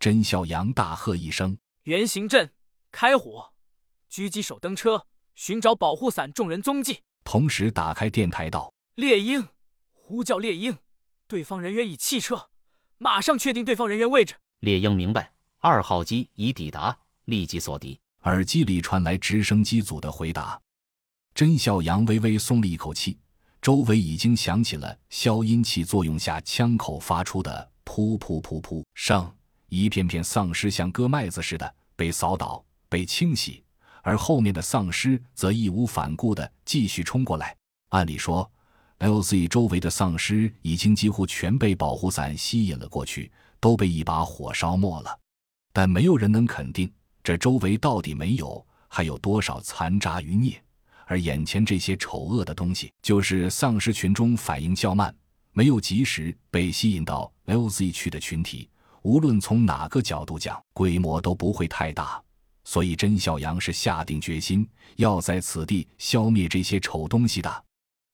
甄小阳大喝一声：“圆形阵，开火！狙击手登车，寻找保护伞众人踪迹。”同时打开电台道：“猎鹰，呼叫猎鹰，对方人员已弃车，马上确定对方人员位置。”猎鹰明白，二号机已抵达，立即锁敌。耳机里传来直升机组的回答。甄小阳微微松了一口气，周围已经响起了消音器作用下枪口发出的噗噗噗噗声，一片片丧尸像割麦子似的被扫倒、被清洗，而后面的丧尸则义无反顾地继续冲过来。按理说 LZ 周围的丧尸已经几乎全被保护伞吸引了过去，都被一把火烧没了，但没有人能肯定这周围到底还有多少残渣余孽，而眼前这些丑恶的东西就是丧尸群中反应较慢、没有及时被吸引到 LZ 去的群体，无论从哪个角度讲，规模都不会太大。所以甄小阳是下定决心要在此地消灭这些丑东西的。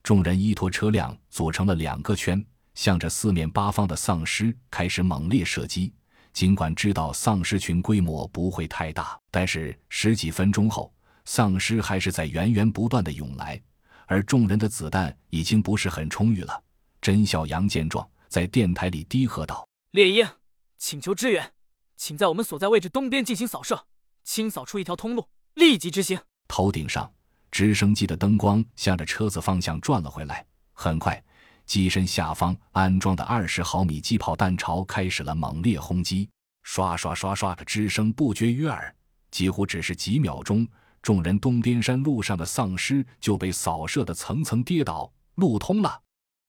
众人依托车辆组成了两个圈，向着四面八方的丧尸开始猛烈射击。尽管知道丧尸群规模不会太大，但是十几分钟后，丧尸还是在源源不断地涌来，而众人的子弹已经不是很充裕了。甄小阳见状，在电台里低喝道：“猎鹰，请求支援，请在我们所在位置东边进行扫射，清扫出一条通路，立即执行。”头顶上，直升机的灯光向着车子方向转了回来，很快机身下方安装的20毫米机炮弹巢开始了猛烈轰击，刷刷刷刷的之声不绝于耳。几乎只是几秒钟，众人东边山路上的丧尸就被扫射的层层跌倒，路通了。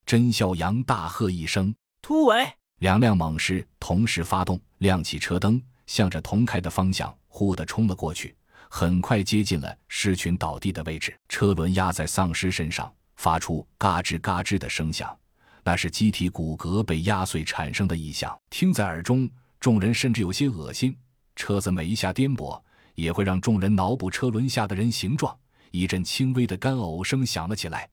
甄小阳大喝一声：“突围！”两辆猛士同时发动，亮起车灯，向着同开的方向忽地冲了过去，很快接近了尸群倒地的位置。车轮压在丧尸身上，发出嘎吱嘎吱的声响，那是机体骨骼被压碎产生的异响，听在耳中，众人甚至有些恶心。车子每一下颠簸，也会让众人脑补车轮下的人形状，一阵轻微的干呕声响了起来。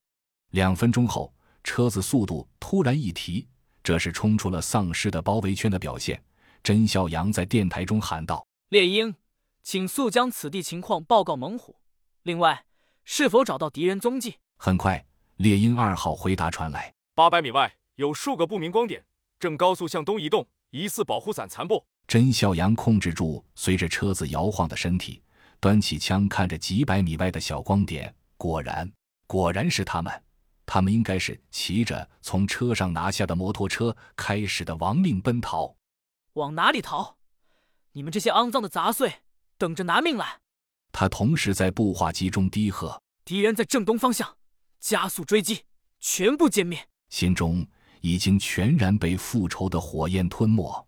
2分钟后，车子速度突然一提，这是冲出了丧尸的包围圈的表现。甄小阳在电台中喊道：“猎鹰，请速将此地情况报告猛虎，另外是否找到敌人踪迹？”很快猎鹰2号回答传来：“800米外有数个不明光点，正高速向东移动，疑似保护伞残部。”甄小阳控制住随着车子摇晃的身体，端起枪看着几百米外的小光点，果然是他们。他们应该是骑着从车上拿下的摩托车开始的亡命奔逃。“往哪里逃？你们这些肮脏的杂碎，等着拿命来！”他同时在步话机中低喝：“敌人在正东方向，加速追击，全部歼灭！”心中已经全然被复仇的火焰吞没。